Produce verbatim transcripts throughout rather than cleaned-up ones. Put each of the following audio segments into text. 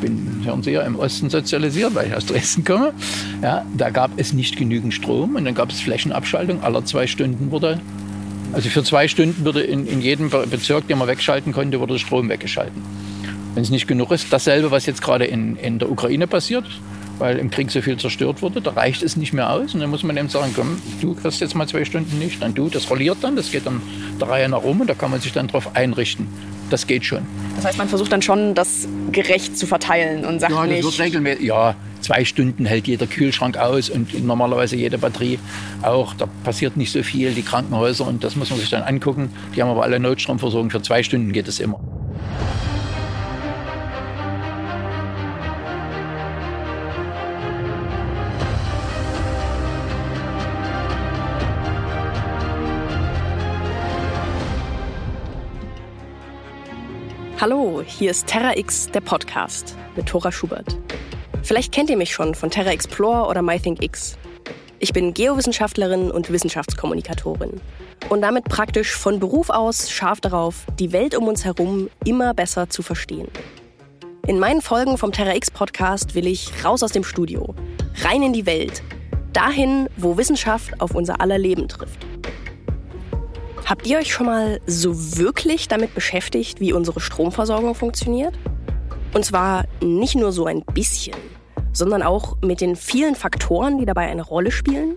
Ich bin Fernseher im Osten sozialisiert, weil ich aus Dresden komme. Ja, da gab es nicht genügend Strom und dann gab es Flächenabschaltung. Alle zwei Stunden wurde, also für zwei Stunden wurde in, in jedem Bezirk, den man wegschalten konnte, wurde Strom weggeschalten. Wenn es nicht genug ist, dasselbe, was jetzt gerade in, in der Ukraine passiert, weil im Krieg so viel zerstört wurde, da reicht es nicht mehr aus. Und dann muss man eben sagen, komm, du kriegst jetzt mal zwei Stunden nicht, dann du, das rolliert dann, das geht dann der Reihe nach rum und da kann man sich dann drauf einrichten. Das geht schon. Das heißt, man versucht dann schon, das gerecht zu verteilen und sagt ja, nicht... Wird regelmäßig, ja, zwei Stunden hält jeder Kühlschrank aus und normalerweise jede Batterie auch. Da passiert nicht so viel, die Krankenhäuser und das muss man sich dann angucken. Die haben aber alle Notstromversorgung, für zwei Stunden geht es immer. Hallo, hier ist Terra X, der Podcast mit Thora Schubert. Vielleicht kennt ihr mich schon von Terra Explore oder MyThinkX. Ich bin Geowissenschaftlerin und Wissenschaftskommunikatorin und damit praktisch von Beruf aus scharf darauf, die Welt um uns herum immer besser zu verstehen. In meinen Folgen vom Terra X Podcast will ich raus aus dem Studio, rein in die Welt, dahin, wo Wissenschaft auf unser aller Leben trifft. Habt ihr euch schon mal so wirklich damit beschäftigt, wie unsere Stromversorgung funktioniert? Und zwar nicht nur so ein bisschen, sondern auch mit den vielen Faktoren, die dabei eine Rolle spielen?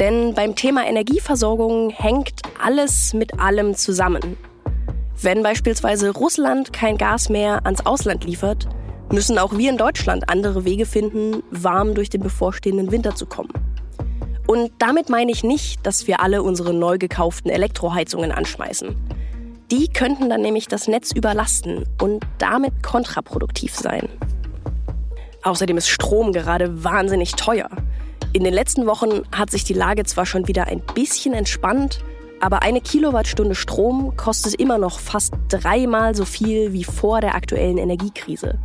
Denn beim Thema Energieversorgung hängt alles mit allem zusammen. Wenn beispielsweise Russland kein Gas mehr ans Ausland liefert, müssen auch wir in Deutschland andere Wege finden, warm durch den bevorstehenden Winter zu kommen. Und damit meine ich nicht, dass wir alle unsere neu gekauften Elektroheizungen anschmeißen. Die könnten dann nämlich das Netz überlasten und damit kontraproduktiv sein. Außerdem ist Strom gerade wahnsinnig teuer. In den letzten Wochen hat sich die Lage zwar schon wieder ein bisschen entspannt, aber eine Kilowattstunde Strom kostet immer noch fast dreimal so viel wie vor der aktuellen Energiekrise.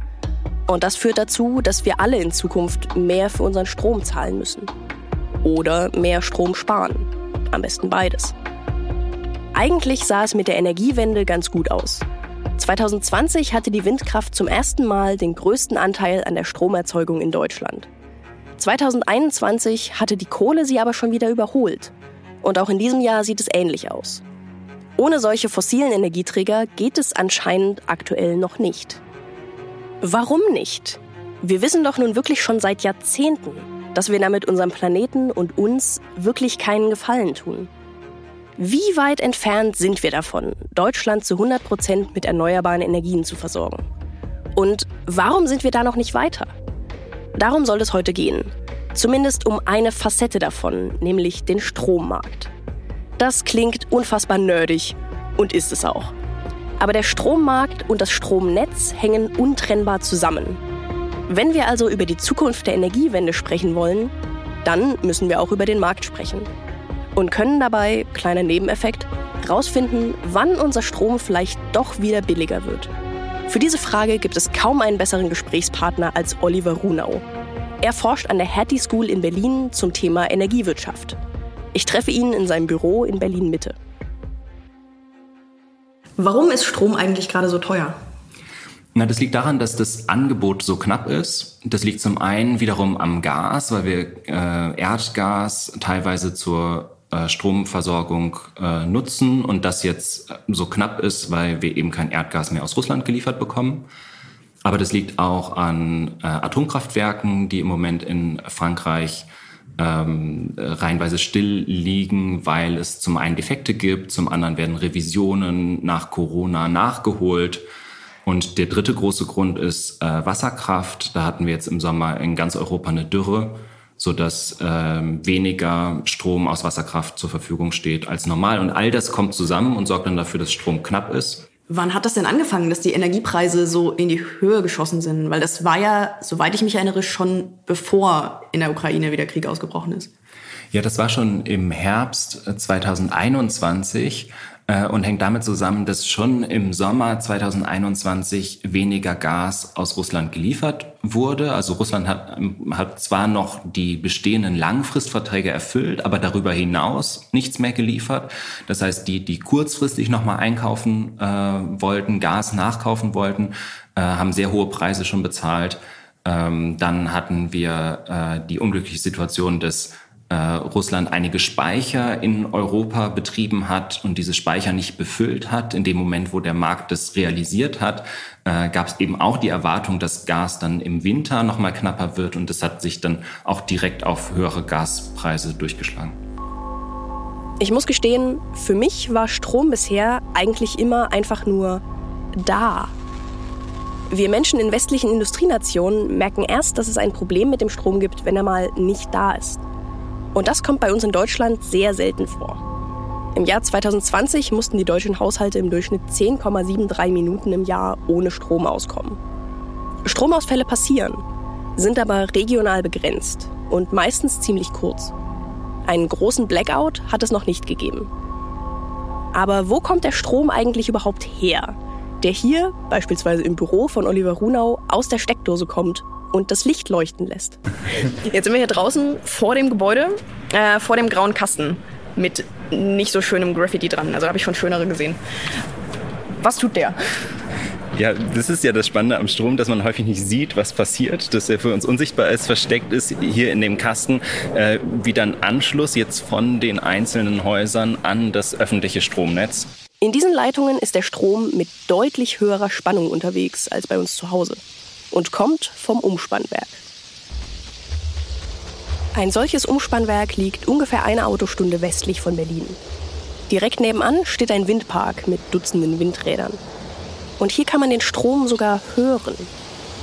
Und das führt dazu, dass wir alle in Zukunft mehr für unseren Strom zahlen müssen. Oder mehr Strom sparen. Am besten beides. Eigentlich sah es mit der Energiewende ganz gut aus. zwanzig zwanzig hatte die Windkraft zum ersten Mal den größten Anteil an der Stromerzeugung in Deutschland. zwanzig einundzwanzig hatte die Kohle sie aber schon wieder überholt. Und auch in diesem Jahr sieht es ähnlich aus. Ohne solche fossilen Energieträger geht es anscheinend aktuell noch nicht. Warum nicht? Wir wissen doch nun wirklich schon seit Jahrzehnten, dass wir damit unserem Planeten und uns wirklich keinen Gefallen tun. Wie weit entfernt sind wir davon, Deutschland zu hundert Prozent mit erneuerbaren Energien zu versorgen? Und warum sind wir da noch nicht weiter? Darum soll es heute gehen. Zumindest um eine Facette davon, nämlich den Strommarkt. Das klingt unfassbar nerdig und ist es auch. Aber der Strommarkt und das Stromnetz hängen untrennbar zusammen. Wenn wir also über die Zukunft der Energiewende sprechen wollen, dann müssen wir auch über den Markt sprechen und können dabei, kleiner Nebeneffekt, rausfinden, wann unser Strom vielleicht doch wieder billiger wird. Für diese Frage gibt es kaum einen besseren Gesprächspartner als Oliver Ruhnau. Er forscht an der Hertie School in Berlin zum Thema Energiewirtschaft. Ich treffe ihn in seinem Büro in Berlin-Mitte. Warum ist Strom eigentlich gerade so teuer? Na, das liegt daran, dass das Angebot so knapp ist. Das liegt zum einen wiederum am Gas, weil wir äh, Erdgas teilweise zur äh, Stromversorgung äh, nutzen und das jetzt so knapp ist, weil wir eben kein Erdgas mehr aus Russland geliefert bekommen. Aber das liegt auch an äh, Atomkraftwerken, die im Moment in Frankreich ähm, reihenweise still liegen, weil es zum einen Defekte gibt, zum anderen werden Revisionen nach Corona nachgeholt. Und der dritte große Grund ist äh, Wasserkraft. Da hatten wir jetzt im Sommer in ganz Europa eine Dürre, sodass äh, weniger Strom aus Wasserkraft zur Verfügung steht als normal. Und all das kommt zusammen und sorgt dann dafür, dass Strom knapp ist. Wann hat das denn angefangen, dass die Energiepreise so in die Höhe geschossen sind? Weil das war ja, soweit ich mich erinnere, schon bevor in der Ukraine wieder Krieg ausgebrochen ist. Ja, das war schon im Herbst zwanzig einundzwanzig. äh, und hängt damit zusammen, dass schon im Sommer zweitausendeinundzwanzig weniger Gas aus Russland geliefert wurde. Also Russland hat, hat zwar noch die bestehenden Langfristverträge erfüllt, aber darüber hinaus nichts mehr geliefert. Das heißt, die, die kurzfristig nochmal einkaufen äh, wollten, Gas nachkaufen wollten, äh, haben sehr hohe Preise schon bezahlt. Ähm, dann hatten wir äh, die unglückliche Situation, dass äh, Russland einige Speicher in Europa betrieben hat und diese Speicher nicht befüllt hat. In dem Moment, wo der Markt das realisiert hat, äh, gab es eben auch die Erwartung, dass Gas dann im Winter nochmal knapper wird. Und das hat sich dann auch direkt auf höhere Gaspreise durchgeschlagen. Ich muss gestehen, für mich war Strom bisher eigentlich immer einfach nur da. Wir Menschen in westlichen Industrienationen merken erst, dass es ein Problem mit dem Strom gibt, wenn er mal nicht da ist. Und das kommt bei uns in Deutschland sehr selten vor. Im Jahr zweitausendzwanzig mussten die deutschen Haushalte im Durchschnitt zehn Komma dreiundsiebzig Minuten im Jahr ohne Strom auskommen. Stromausfälle passieren, sind aber regional begrenzt und meistens ziemlich kurz. Einen großen Blackout hat es noch nicht gegeben. Aber wo kommt der Strom eigentlich überhaupt her, der hier, beispielsweise im Büro von Oliver Ruhnau, aus der Steckdose kommt und das Licht leuchten lässt? Jetzt sind wir hier draußen vor dem Gebäude, äh, vor dem grauen Kasten mit nicht so schönem Graffiti dran. Also habe ich schon schönere gesehen. Was tut der? Ja, das ist ja das Spannende am Strom, dass man häufig nicht sieht, was passiert, dass er für uns unsichtbar ist, versteckt ist hier in dem Kasten, äh, wieder ein Anschluss jetzt von den einzelnen Häusern an das öffentliche Stromnetz. In diesen Leitungen ist der Strom mit deutlich höherer Spannung unterwegs als bei uns zu Hause und kommt vom Umspannwerk. Ein solches Umspannwerk liegt ungefähr eine Autostunde westlich von Berlin. Direkt nebenan steht ein Windpark mit Dutzenden Windrädern. Und hier kann man den Strom sogar hören.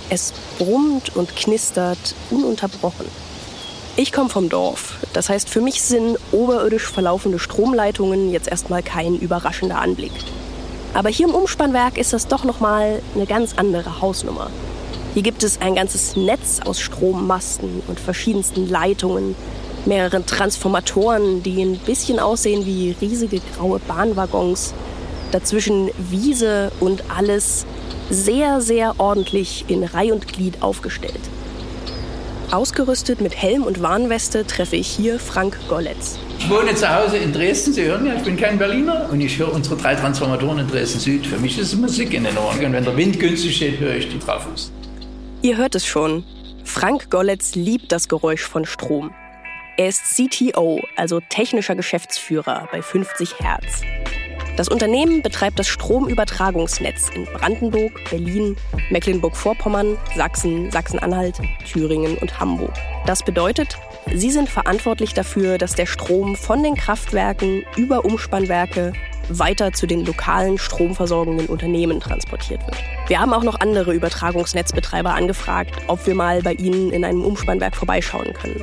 Es brummt und knistert ununterbrochen. Ich komme vom Dorf. Das heißt, für mich sind oberirdisch verlaufende Stromleitungen jetzt erstmal kein überraschender Anblick. Aber hier im Umspannwerk ist das doch nochmal eine ganz andere Hausnummer. Hier gibt es ein ganzes Netz aus Strommasten und verschiedensten Leitungen, mehreren Transformatoren, die ein bisschen aussehen wie riesige graue Bahnwaggons, dazwischen Wiese und alles sehr, sehr ordentlich in Reih und Glied aufgestellt. Ausgerüstet mit Helm und Warnweste treffe ich hier Frank Golletz. Ich wohne zu Hause in Dresden, Sie hören ja, ich bin kein Berliner und ich höre unsere drei Transformatoren in Dresden-Süd. Für mich ist es Musik in den Ohren und wenn der Wind günstig steht, höre ich die Trafos. Ihr hört es schon, Frank Golletz liebt das Geräusch von Strom. Er ist C T O, also technischer Geschäftsführer bei fünfzig Hertz. Das Unternehmen betreibt das Stromübertragungsnetz in Brandenburg, Berlin, Mecklenburg-Vorpommern, Sachsen, Sachsen-Anhalt, Thüringen und Hamburg. Das bedeutet, sie sind verantwortlich dafür, dass der Strom von den Kraftwerken über Umspannwerke weiter zu den lokalen stromversorgenden Unternehmen transportiert wird. Wir haben auch noch andere Übertragungsnetzbetreiber angefragt, ob wir mal bei ihnen in einem Umspannwerk vorbeischauen können,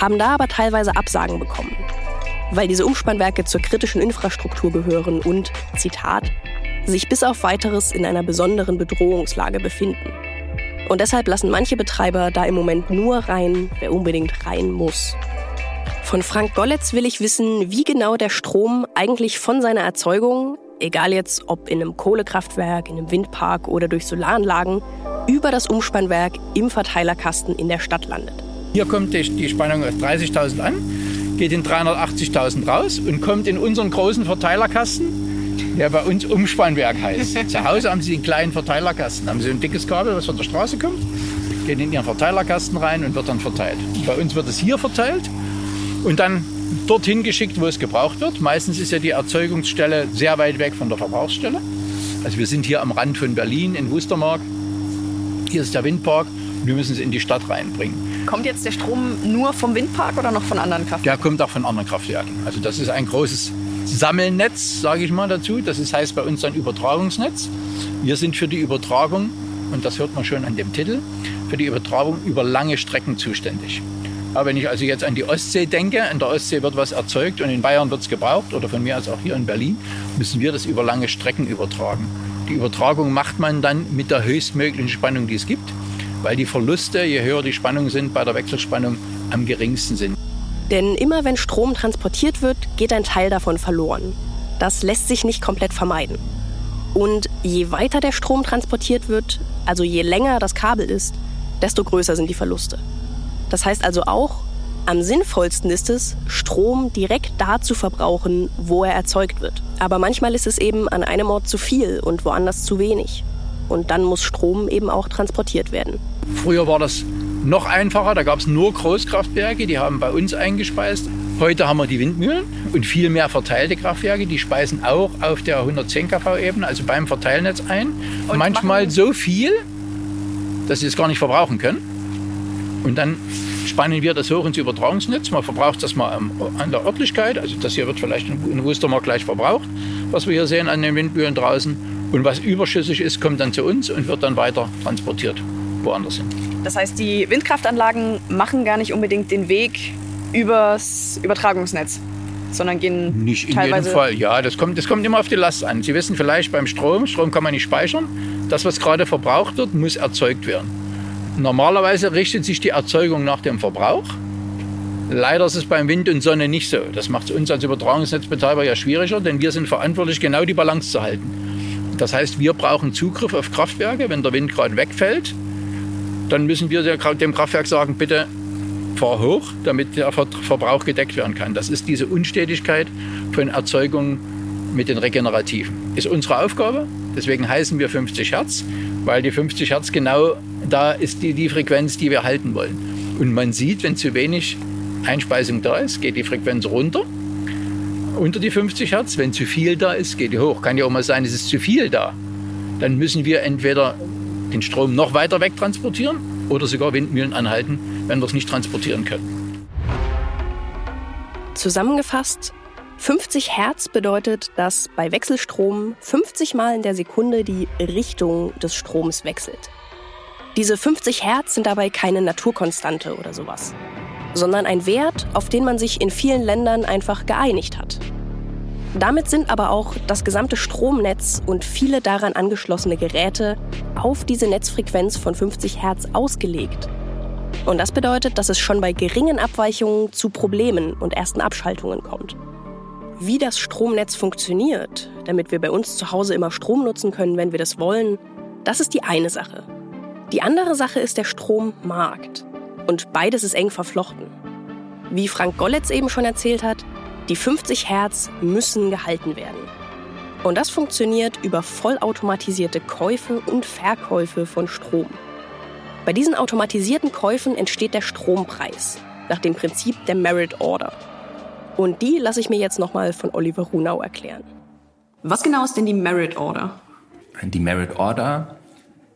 haben da aber teilweise Absagen bekommen, weil diese Umspannwerke zur kritischen Infrastruktur gehören und, Zitat, sich bis auf Weiteres in einer besonderen Bedrohungslage befinden. Und deshalb lassen manche Betreiber da im Moment nur rein, wer unbedingt rein muss. Von Frank Golletz will ich wissen, wie genau der Strom eigentlich von seiner Erzeugung, egal jetzt ob in einem Kohlekraftwerk, in einem Windpark oder durch Solaranlagen, über das Umspannwerk im Verteilerkasten in der Stadt landet. Hier kommt die Spannung auf dreißigtausend an, geht in dreihundertachtzigtausend raus und kommt in unseren großen Verteilerkasten, der bei uns Umspannwerk heißt. Zu Hause haben sie einen kleinen Verteilerkasten, haben sie ein dickes Kabel, was von der Straße kommt, geht in ihren Verteilerkasten rein und wird dann verteilt. Bei uns wird es hier verteilt und dann dorthin geschickt, wo es gebraucht wird. Meistens ist ja die Erzeugungsstelle sehr weit weg von der Verbrauchsstelle. Also wir sind hier am Rand von Berlin in Wustermark. Hier ist der Windpark. Wir müssen es in die Stadt reinbringen. Kommt jetzt der Strom nur vom Windpark oder noch von anderen Kraftwerken? Der kommt auch von anderen Kraftwerken. Also das ist ein großes Sammelnetz, sage ich mal dazu. Das ist, heißt bei uns ein Übertragungsnetz. Wir sind für die Übertragung, und das hört man schon an dem Titel, für die Übertragung über lange Strecken zuständig. Aber wenn ich also jetzt an die Ostsee denke, in der Ostsee wird was erzeugt und in Bayern wird es gebraucht oder von mir aus auch hier in Berlin, müssen wir das über lange Strecken übertragen. Die Übertragung macht man dann mit der höchstmöglichen Spannung, die es gibt, weil die Verluste, je höher die Spannungen sind, bei der Wechselspannung am geringsten sind. Denn immer wenn Strom transportiert wird, geht ein Teil davon verloren. das lässt sich nicht komplett vermeiden. Und je weiter der Strom transportiert wird, also je länger das Kabel ist, desto größer sind die Verluste. Das heißt also auch, am sinnvollsten ist es, Strom direkt da zu verbrauchen, wo er erzeugt wird. Aber manchmal ist es eben an einem Ort zu viel und woanders zu wenig. Und dann muss Strom eben auch transportiert werden. Früher war das noch einfacher, da gab es nur Großkraftwerke, die haben bei uns eingespeist. Heute haben wir die Windmühlen und viel mehr verteilte Kraftwerke, die speisen auch auf der hundertzehn Kilovolt-Ebene, also beim Verteilnetz ein. Und manchmal so viel, dass sie es gar nicht verbrauchen können. Und dann spannen wir das hoch ins Übertragungsnetz. Man verbraucht das mal an der Örtlichkeit. Also das hier wird vielleicht in Wustermark gleich verbraucht, was wir hier sehen an den Windmühlen draußen. Und was überschüssig ist, kommt dann zu uns und wird dann weiter transportiert, woanders hin. Das heißt, die Windkraftanlagen machen gar nicht unbedingt den Weg übers Übertragungsnetz, sondern gehen nicht in teilweise jedem Fall. Ja, das kommt, das kommt immer auf die Last an. Sie wissen vielleicht beim Strom, Strom kann man nicht speichern. Das, was gerade verbraucht wird, muss erzeugt werden. Normalerweise richtet sich die Erzeugung nach dem Verbrauch. Leider ist es beim Wind und Sonne nicht so. Das macht es uns als Übertragungsnetzbetreiber ja schwieriger, denn wir sind verantwortlich, genau die Balance zu halten. Das heißt, wir brauchen Zugriff auf Kraftwerke. Wenn der Wind gerade wegfällt, dann müssen wir dem Kraftwerk sagen, bitte fahr hoch, damit der Verbrauch gedeckt werden kann. Das ist diese Unstetigkeit von Erzeugungen mit den Regenerativen. Ist unsere Aufgabe, deswegen heißen wir fünfzig Hertz, weil die fünfzig Hertz genau da ist die, die Frequenz, die wir halten wollen. Und man sieht, wenn zu wenig Einspeisung da ist, geht die Frequenz runter, unter die fünfzig Hertz. Wenn zu viel da ist, geht die hoch. Kann ja auch mal sein, es ist zu viel da. Dann müssen wir entweder den Strom noch weiter weg transportieren oder sogar Windmühlen anhalten, wenn wir es nicht transportieren können. Zusammengefasst, fünfzig Hertz bedeutet, dass bei Wechselstrom fünfzig Mal in der Sekunde die Richtung des Stroms wechselt. Diese fünfzig Hertz sind dabei keine Naturkonstante oder sowas, sondern ein Wert, auf den man sich in vielen Ländern einfach geeinigt hat. Damit sind aber auch das gesamte Stromnetz und viele daran angeschlossene Geräte auf diese Netzfrequenz von fünfzig Hertz ausgelegt. Und das bedeutet, dass es schon bei geringen Abweichungen zu Problemen und ersten Abschaltungen kommt. Wie das Stromnetz funktioniert, damit wir bei uns zu Hause immer Strom nutzen können, wenn wir das wollen, das ist die eine Sache. Die andere Sache ist der Strommarkt. Und beides ist eng verflochten. Wie Frank Golletz eben schon erzählt hat, die fünfzig Hertz müssen gehalten werden. Und das funktioniert über vollautomatisierte Käufe und Verkäufe von Strom. Bei diesen automatisierten Käufen entsteht der Strompreis, nach dem Prinzip der Merit Order. Und die lasse ich mir jetzt nochmal von Oliver Ruhnau erklären. Was genau ist denn die Merit Order? Die Merit Order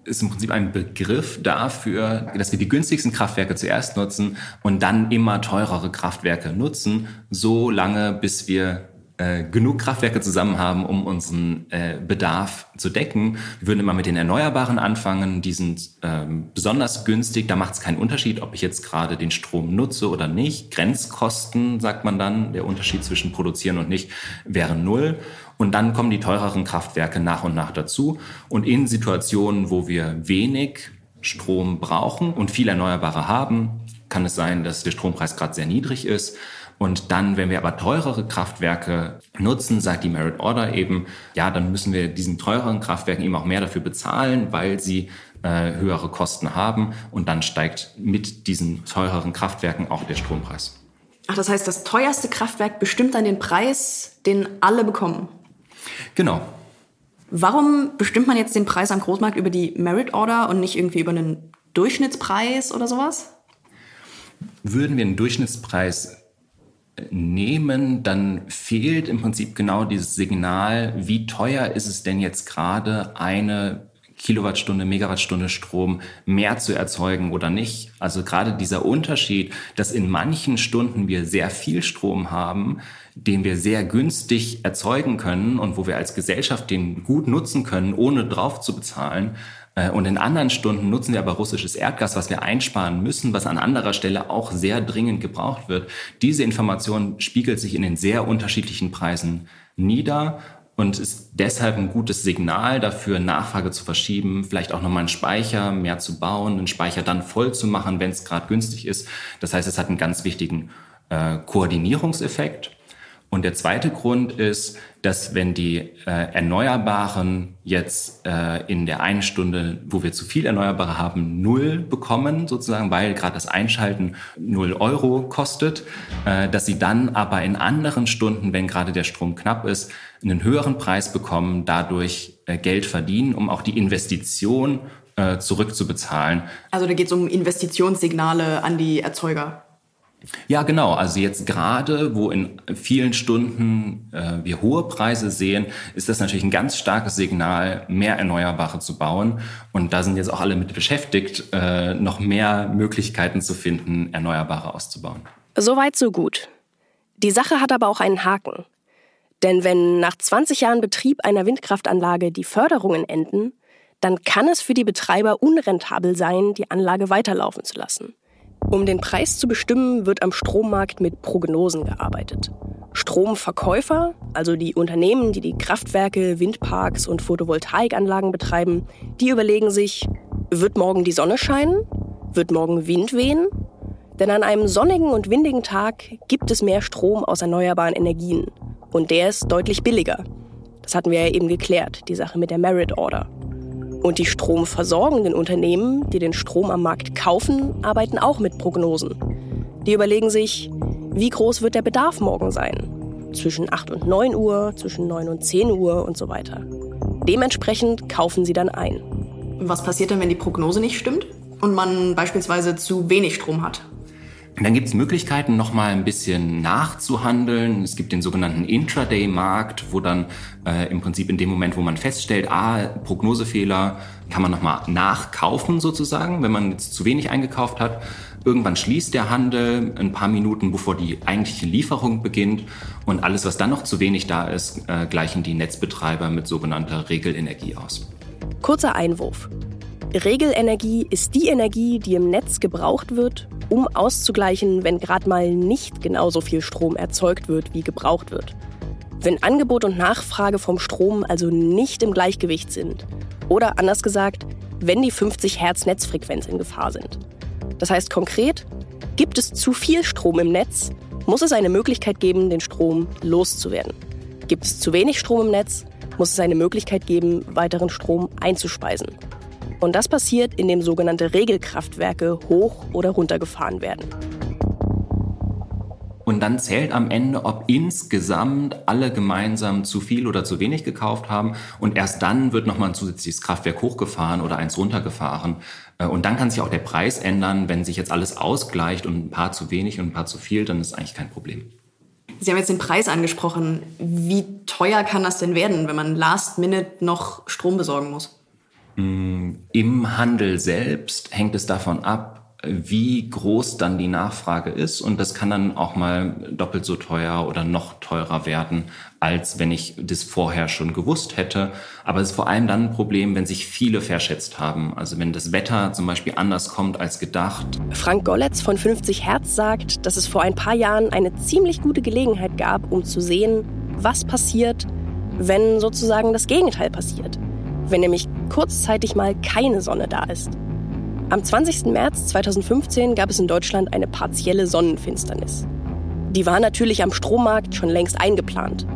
ist im Prinzip ein Begriff dafür, dass wir die günstigsten Kraftwerke zuerst nutzen und dann immer teurere Kraftwerke nutzen, so lange, bis wir äh, genug Kraftwerke zusammen haben, um unseren äh, Bedarf zu decken. Wir würden immer mit den Erneuerbaren anfangen, die sind ähm, besonders günstig, da macht es keinen Unterschied, ob ich jetzt gerade den Strom nutze oder nicht. Grenzkosten, sagt man dann, der Unterschied zwischen produzieren und nicht, wäre null. Und dann kommen die teureren Kraftwerke nach und nach dazu. Und in Situationen, wo wir wenig Strom brauchen und viel Erneuerbare haben, kann es sein, dass der Strompreis gerade sehr niedrig ist. Und dann, wenn wir aber teurere Kraftwerke nutzen, sagt die Merit Order eben, ja, dann müssen wir diesen teureren Kraftwerken eben auch mehr dafür bezahlen, weil sie äh, höhere Kosten haben. Und dann steigt mit diesen teureren Kraftwerken auch der Strompreis. Ach, das heißt, das teuerste Kraftwerk bestimmt dann den Preis, den alle bekommen? Genau. Warum bestimmt man jetzt den Preis am Großmarkt über die Merit Order und nicht irgendwie über einen Durchschnittspreis oder sowas? Würden wir einen Durchschnittspreis nehmen, dann fehlt im Prinzip genau dieses Signal, wie teuer ist es denn jetzt gerade, eine Kilowattstunde, Megawattstunde Strom mehr zu erzeugen oder nicht. Also gerade dieser Unterschied, dass in manchen Stunden wir sehr viel Strom haben, den wir sehr günstig erzeugen können und wo wir als Gesellschaft den gut nutzen können, ohne drauf zu bezahlen. Und in anderen Stunden nutzen wir aber russisches Erdgas, was wir einsparen müssen, was an anderer Stelle auch sehr dringend gebraucht wird. Diese Information spiegelt sich in den sehr unterschiedlichen Preisen nieder. Und ist deshalb ein gutes Signal dafür, Nachfrage zu verschieben, vielleicht auch nochmal einen Speicher mehr zu bauen, einen Speicher dann voll zu machen, wenn es gerade günstig ist. Das heißt, es hat einen ganz wichtigen äh, Koordinierungseffekt. Und der zweite Grund ist, dass wenn die äh, Erneuerbaren jetzt äh, in der einen Stunde, wo wir zu viel Erneuerbare haben, null bekommen, sozusagen, weil gerade das Einschalten null Euro kostet, äh, dass sie dann aber in anderen Stunden, wenn gerade der Strom knapp ist, einen höheren Preis bekommen, dadurch äh, Geld verdienen, um auch die Investition äh, zurückzubezahlen. Also da geht es um Investitionssignale an die Erzeuger. Ja, genau. Also jetzt gerade, wo in vielen Stunden äh, wir hohe Preise sehen, ist das natürlich ein ganz starkes Signal, mehr Erneuerbare zu bauen. Und da sind jetzt auch alle mit beschäftigt, äh, noch mehr Möglichkeiten zu finden, Erneuerbare auszubauen. Soweit, so gut. Die Sache hat aber auch einen Haken. Denn wenn nach zwanzig Jahren Betrieb einer Windkraftanlage die Förderungen enden, dann kann es für die Betreiber unrentabel sein, die Anlage weiterlaufen zu lassen. Um den Preis zu bestimmen, wird am Strommarkt mit Prognosen gearbeitet. Stromverkäufer, also die Unternehmen, die die Kraftwerke, Windparks und Photovoltaikanlagen betreiben, die überlegen sich, wird morgen die Sonne scheinen? Wird morgen Wind wehen? Denn an einem sonnigen und windigen Tag gibt es mehr Strom aus erneuerbaren Energien. Und der ist deutlich billiger. Das hatten wir ja eben geklärt, die Sache mit der Merit Order. Und die stromversorgenden Unternehmen, die den Strom am Markt kaufen, arbeiten auch mit Prognosen. Die überlegen sich, wie groß wird der Bedarf morgen sein? Zwischen acht und neun Uhr, zwischen neun und zehn Uhr und so weiter. Dementsprechend kaufen sie dann ein. Was passiert denn, wenn die Prognose nicht stimmt und man beispielsweise zu wenig Strom hat? Dann gibt es Möglichkeiten, noch mal ein bisschen nachzuhandeln. Es gibt den sogenannten Intraday-Markt, wo dann äh, im Prinzip in dem Moment, wo man feststellt, ah, Prognosefehler, kann man noch mal nachkaufen sozusagen, wenn man jetzt zu wenig eingekauft hat. Irgendwann schließt der Handel ein paar Minuten, bevor die eigentliche Lieferung beginnt. Und alles, was dann noch zu wenig da ist, äh, gleichen die Netzbetreiber mit sogenannter Regelenergie aus. Kurzer Einwurf. Regelenergie ist die Energie, die im Netz gebraucht wird, um auszugleichen, wenn gerade mal nicht genauso viel Strom erzeugt wird, wie gebraucht wird. Wenn Angebot und Nachfrage vom Strom also nicht im Gleichgewicht sind. Oder anders gesagt, wenn die fünfzig Hertz Netzfrequenz in Gefahr sind. Das heißt konkret, gibt es zu viel Strom im Netz, muss es eine Möglichkeit geben, den Strom loszuwerden. Gibt es zu wenig Strom im Netz, muss es eine Möglichkeit geben, weiteren Strom einzuspeisen. Und das passiert, indem sogenannte Regelkraftwerke hoch- oder runtergefahren werden. Und dann zählt am Ende, ob insgesamt alle gemeinsam zu viel oder zu wenig gekauft haben. Und erst dann wird nochmal ein zusätzliches Kraftwerk hochgefahren oder eins runtergefahren. Und dann kann sich auch der Preis ändern. Wenn sich jetzt alles ausgleicht und ein paar zu wenig und ein paar zu viel, dann ist eigentlich kein Problem. Sie haben jetzt den Preis angesprochen. Wie teuer kann das denn werden, wenn man last minute noch Strom besorgen muss? Im Handel selbst hängt es davon ab, wie groß dann die Nachfrage ist. Und das kann dann auch mal doppelt so teuer oder noch teurer werden, als wenn ich das vorher schon gewusst hätte. Aber es ist vor allem dann ein Problem, wenn sich viele verschätzt haben. Also wenn das Wetter zum Beispiel anders kommt als gedacht. Frank Golletz von fünfzig Hertz sagt, dass es vor ein paar Jahren eine ziemlich gute Gelegenheit gab, um zu sehen, was passiert, wenn sozusagen das Gegenteil passiert. Wenn nämlich kurzzeitig mal keine Sonne da ist. Am zwanzigsten März zweitausendfünfzehn gab es in Deutschland eine partielle Sonnenfinsternis. Die war natürlich am Strommarkt schon längst eingeplant.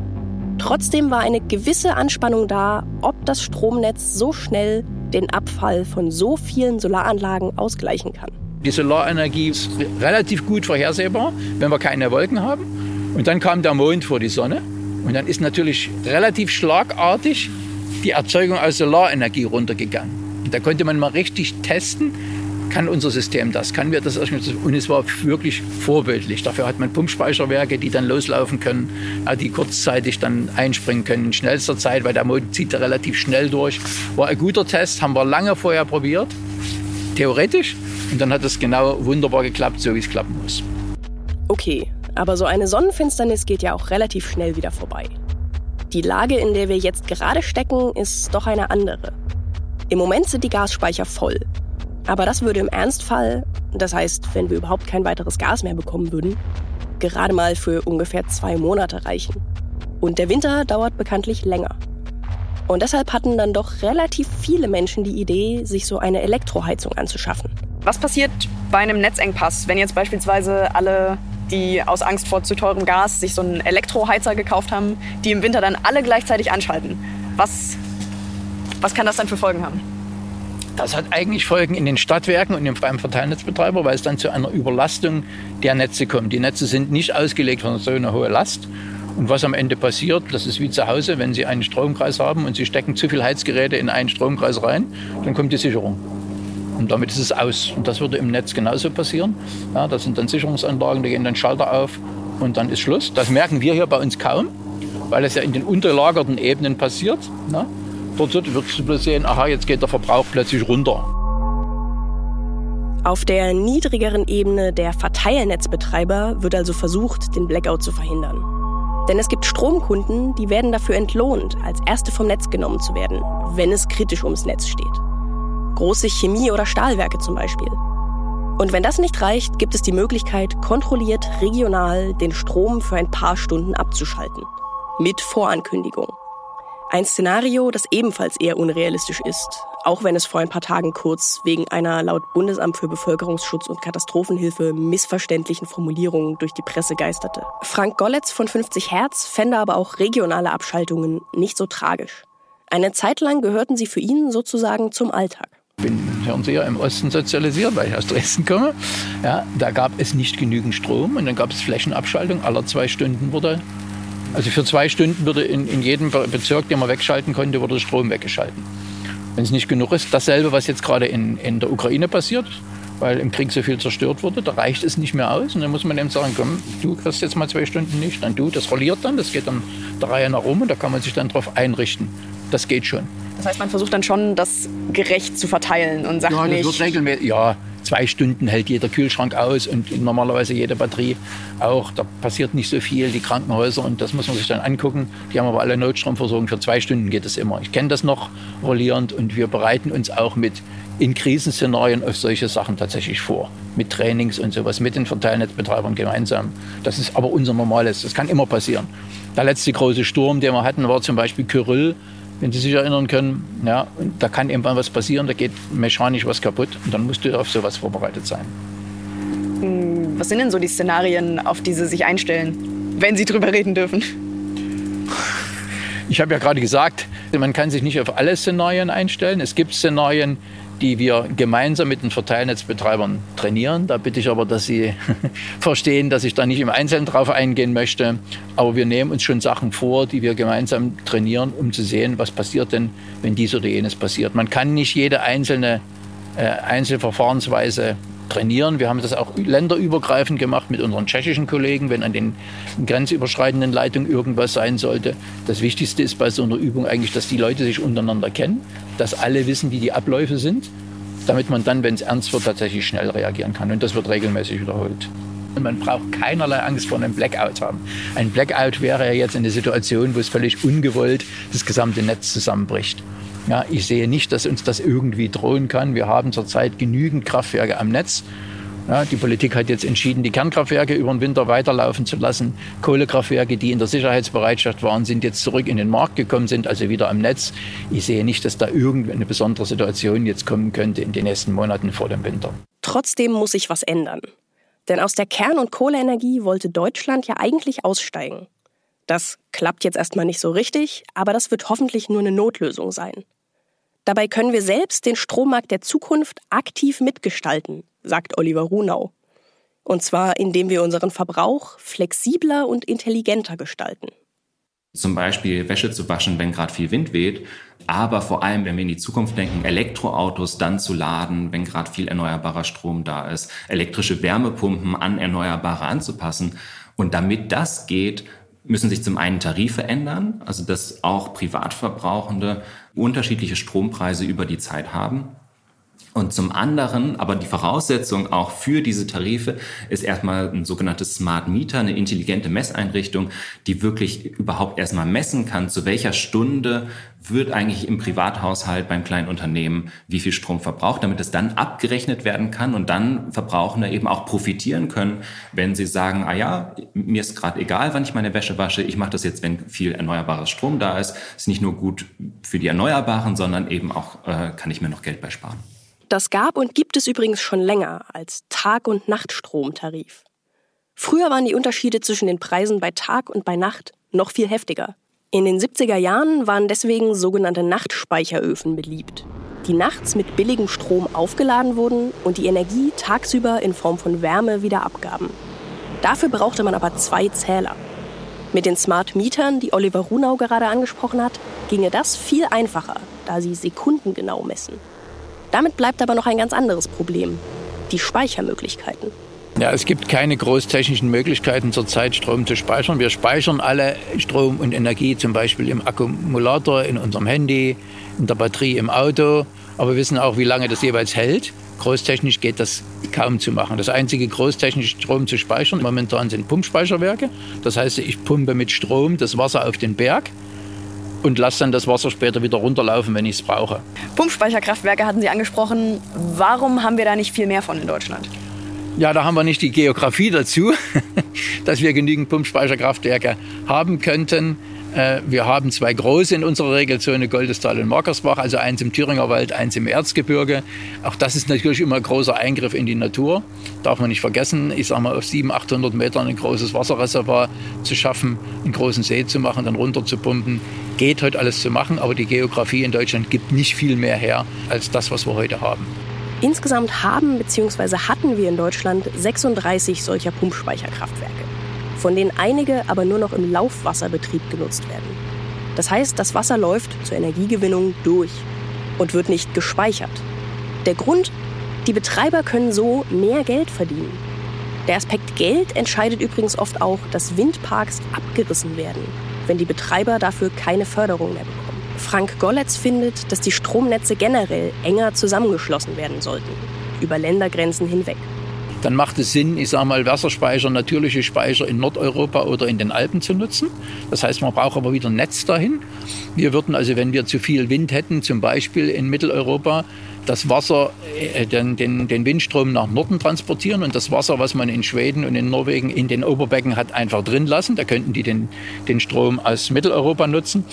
Trotzdem war eine gewisse Anspannung da, ob das Stromnetz so schnell den Abfall von so vielen Solaranlagen ausgleichen kann. Die Solarenergie ist relativ gut vorhersehbar, wenn wir keine Wolken haben. Und dann kam der Mond vor die Sonne. Und dann ist natürlich relativ schlagartig die Erzeugung aus Solarenergie runtergegangen. Da konnte man mal richtig testen, kann unser System das, kann wir das? Und es war wirklich vorbildlich. Dafür hat man Pumpspeicherwerke, die dann loslaufen können, die kurzzeitig dann einspringen können in schnellster Zeit, weil der Mond zieht da relativ schnell durch. War ein guter Test, haben wir lange vorher probiert, theoretisch. Und dann hat es genau wunderbar geklappt, so wie es klappen muss. Okay, aber so eine Sonnenfinsternis geht ja auch relativ schnell wieder vorbei. Die Lage, in der wir jetzt gerade stecken, ist doch eine andere. Im Moment sind die Gasspeicher voll. Aber das würde im Ernstfall, das heißt, wenn wir überhaupt kein weiteres Gas mehr bekommen würden, gerade mal für ungefähr zwei Monate reichen. Und der Winter dauert bekanntlich länger. Und deshalb hatten dann doch relativ viele Menschen die Idee, sich so eine Elektroheizung anzuschaffen. Was passiert bei einem Netzengpass, wenn jetzt beispielsweise alle die aus Angst vor zu teurem Gas sich so einen Elektroheizer gekauft haben, die im Winter dann alle gleichzeitig anschalten. Was, was kann das dann für Folgen haben? Das hat eigentlich Folgen in den Stadtwerken und beim Verteilnetzbetreiber, weil es dann zu einer Überlastung der Netze kommt. Die Netze sind nicht ausgelegt für so eine hohe Last. Und was am Ende passiert, das ist wie zu Hause, wenn Sie einen Stromkreis haben und Sie stecken zu viele Heizgeräte in einen Stromkreis rein, dann kommt die Sicherung. Und damit ist es aus. Und das würde im Netz genauso passieren. Ja, das sind dann Sicherungsanlagen, die gehen dann Schalter auf und dann ist Schluss. Das merken wir hier bei uns kaum, weil es ja in den unterlagerten Ebenen passiert. Ja, dort wirst du bloß sehen, aha, jetzt geht der Verbrauch plötzlich runter. Auf der niedrigeren Ebene der Verteilnetzbetreiber wird also versucht, den Blackout zu verhindern. Denn es gibt Stromkunden, die werden dafür entlohnt, als Erste vom Netz genommen zu werden, wenn es kritisch ums Netz steht. Große Chemie- oder Stahlwerke zum Beispiel. Und wenn das nicht reicht, gibt es die Möglichkeit, kontrolliert regional den Strom für ein paar Stunden abzuschalten. Mit Vorankündigung. Ein Szenario, das ebenfalls eher unrealistisch ist, auch wenn es vor ein paar Tagen kurz wegen einer laut Bundesamt für Bevölkerungsschutz und Katastrophenhilfe missverständlichen Formulierung durch die Presse geisterte. Frank Golletz von fünfzig Hertz fände aber auch regionale Abschaltungen nicht so tragisch. Eine Zeit lang gehörten sie für ihn sozusagen zum Alltag. Ich bin, hören Sie ja, im Osten sozialisiert, weil ich aus Dresden komme. Ja, da gab es nicht genügend Strom und dann gab es Flächenabschaltung. Alle zwei Stunden wurde... Also für zwei Stunden würde in, in jedem Bezirk, den man wegschalten konnte, wurde Strom weggeschalten. Wenn es nicht genug ist, dasselbe, was jetzt gerade in, in der Ukraine passiert, weil im Krieg so viel zerstört wurde, da reicht es nicht mehr aus. Und dann muss man eben sagen, komm, du kriegst jetzt mal zwei Stunden nicht, dann du, das rolliert dann, das geht dann der Reihe nach rum und da kann man sich dann drauf einrichten. Das geht schon. Das heißt, man versucht dann schon, das gerecht zu verteilen und sagt ja, das nicht... Wird regelmäßig, ja, zwei Stunden hält jeder Kühlschrank aus und normalerweise jede Batterie auch. Da passiert nicht so viel, die Krankenhäuser und das muss man sich dann angucken. Die haben aber alle Notstromversorgung, für zwei Stunden geht es immer. Ich kenne das noch rollierend und wir bereiten uns auch mit in Krisenszenarien auf solche Sachen tatsächlich vor. Mit Trainings und sowas, mit den Verteilnetzbetreibern gemeinsam. Das ist aber unser Normales, das kann immer passieren. Der letzte große Sturm, den wir hatten, war zum Beispiel Kyrill. Wenn Sie sich erinnern können, ja, da kann irgendwann was passieren, da geht mechanisch was kaputt und dann musst du auf sowas vorbereitet sein. Was sind denn so die Szenarien, auf die Sie sich einstellen, wenn Sie drüber reden dürfen? Ich habe ja gerade gesagt, man kann sich nicht auf alle Szenarien einstellen. Es gibt Szenarien, die wir gemeinsam mit den Verteilnetzbetreibern trainieren. Da bitte ich aber, dass Sie verstehen, dass ich da nicht im Einzelnen drauf eingehen möchte. Aber wir nehmen uns schon Sachen vor, die wir gemeinsam trainieren, um zu sehen, was passiert denn, wenn dies oder jenes passiert. Man kann nicht jede einzelne äh, Einzelverfahrensweise trainieren. Wir haben das auch länderübergreifend gemacht mit unseren tschechischen Kollegen, wenn an den grenzüberschreitenden Leitungen irgendwas sein sollte. Das Wichtigste ist bei so einer Übung eigentlich, dass die Leute sich untereinander kennen, dass alle wissen, wie die Abläufe sind, damit man dann, wenn es ernst wird, tatsächlich schnell reagieren kann. Und das wird regelmäßig wiederholt. Und man braucht keinerlei Angst vor einem Blackout haben. Ein Blackout wäre ja jetzt eine Situation, wo es völlig ungewollt das gesamte Netz zusammenbricht. Ja, ich sehe nicht, dass uns das irgendwie drohen kann. Wir haben zurzeit genügend Kraftwerke am Netz. Ja, die Politik hat jetzt entschieden, die Kernkraftwerke über den Winter weiterlaufen zu lassen. Kohlekraftwerke, die in der Sicherheitsbereitschaft waren, sind jetzt zurück in den Markt gekommen, sind also wieder am Netz. Ich sehe nicht, dass da irgendeine besondere Situation jetzt kommen könnte in den nächsten Monaten vor dem Winter. Trotzdem muss sich was ändern. Denn aus der Kern- und Kohleenergie wollte Deutschland ja eigentlich aussteigen. Das klappt jetzt erstmal nicht so richtig, aber das wird hoffentlich nur eine Notlösung sein. Dabei können wir selbst den Strommarkt der Zukunft aktiv mitgestalten, sagt Oliver Ruhnau. Und zwar, indem wir unseren Verbrauch flexibler und intelligenter gestalten. Zum Beispiel Wäsche zu waschen, wenn gerade viel Wind weht. Aber vor allem, wenn wir in die Zukunft denken, Elektroautos dann zu laden, wenn gerade viel erneuerbarer Strom da ist. Elektrische Wärmepumpen an Erneuerbare anzupassen. Und damit das geht, müssen sich zum einen Tarife ändern, also dass auch Privatverbrauchende unterschiedliche Strompreise über die Zeit haben. Und zum anderen, aber die Voraussetzung auch für diese Tarife ist erstmal ein sogenanntes Smart Meter, eine intelligente Messeinrichtung, die wirklich überhaupt erstmal messen kann, zu welcher Stunde wird eigentlich im Privathaushalt beim kleinen Unternehmen wie viel Strom verbraucht, damit es dann abgerechnet werden kann und dann Verbrauchende eben auch profitieren können, wenn sie sagen, ah ja, mir ist gerade egal, wann ich meine Wäsche wasche, ich mache das jetzt, wenn viel erneuerbarer Strom da ist. Ist nicht nur gut für die Erneuerbaren, sondern eben auch äh, kann ich mir noch Geld beisparen. Das gab und gibt es übrigens schon länger als Tag- und Nachtstromtarif. Früher waren die Unterschiede zwischen den Preisen bei Tag und bei Nacht noch viel heftiger. In den siebziger Jahren waren deswegen sogenannte Nachtspeicheröfen beliebt, die nachts mit billigem Strom aufgeladen wurden und die Energie tagsüber in Form von Wärme wieder abgaben. Dafür brauchte man aber zwei Zähler. Mit den Smart Mietern, die Oliver Ruhnau gerade angesprochen hat, ginge das viel einfacher, da sie sekundengenau messen. Damit bleibt aber noch ein ganz anderes Problem: die Speichermöglichkeiten. Ja, es gibt keine großtechnischen Möglichkeiten zurzeit, Strom zu speichern. Wir speichern alle Strom und Energie, zum Beispiel im Akkumulator, in unserem Handy, in der Batterie, im Auto. Aber wir wissen auch, wie lange das jeweils hält. Großtechnisch geht das kaum zu machen. Das einzige großtechnische Strom zu speichern momentan sind Pumpspeicherwerke. Das heißt, ich pumpe mit Strom das Wasser auf den Berg und lasse dann das Wasser später wieder runterlaufen, wenn ich es brauche. Pumpspeicherkraftwerke hatten Sie angesprochen. Warum haben wir da nicht viel mehr von in Deutschland? Ja, da haben wir nicht die Geografie dazu, dass wir genügend Pumpspeicherkraftwerke haben könnten. Wir haben zwei große in unserer Regelzone, Goldestal und Markersbach, also eins im Thüringer Wald, eins im Erzgebirge. Auch das ist natürlich immer ein großer Eingriff in die Natur. Darf man nicht vergessen, ich sage mal, auf siebenhundert, achthundert Metern ein großes Wasserreservoir zu schaffen, einen großen See zu machen, dann runter zu pumpen, geht heute alles zu machen. Aber die Geografie in Deutschland gibt nicht viel mehr her als das, was wir heute haben. Insgesamt haben bzw. hatten wir in Deutschland sechsunddreißig solcher Pumpspeicherkraftwerke, von denen einige aber nur noch im Laufwasserbetrieb genutzt werden. Das heißt, das Wasser läuft zur Energiegewinnung durch und wird nicht gespeichert. Der Grund: die Betreiber können so mehr Geld verdienen. Der Aspekt Geld entscheidet übrigens oft auch, dass Windparks abgerissen werden, wenn die Betreiber dafür keine Förderung mehr bekommen. Frank Golletz findet, dass die Stromnetze generell enger zusammengeschlossen werden sollten, über Ländergrenzen hinweg. Dann macht es Sinn, ich sage mal, Wasserspeicher, natürliche Speicher in Nordeuropa oder in den Alpen zu nutzen. Das heißt, man braucht aber wieder ein Netz dahin. Wir würden also, wenn wir zu viel Wind hätten, zum Beispiel in Mitteleuropa, das Wasser, äh, den, den, den Windstrom nach Norden transportieren und das Wasser, was man in Schweden und in Norwegen in den Oberbecken hat, einfach drin lassen. Da könnten die den, den Strom aus Mitteleuropa nutzen.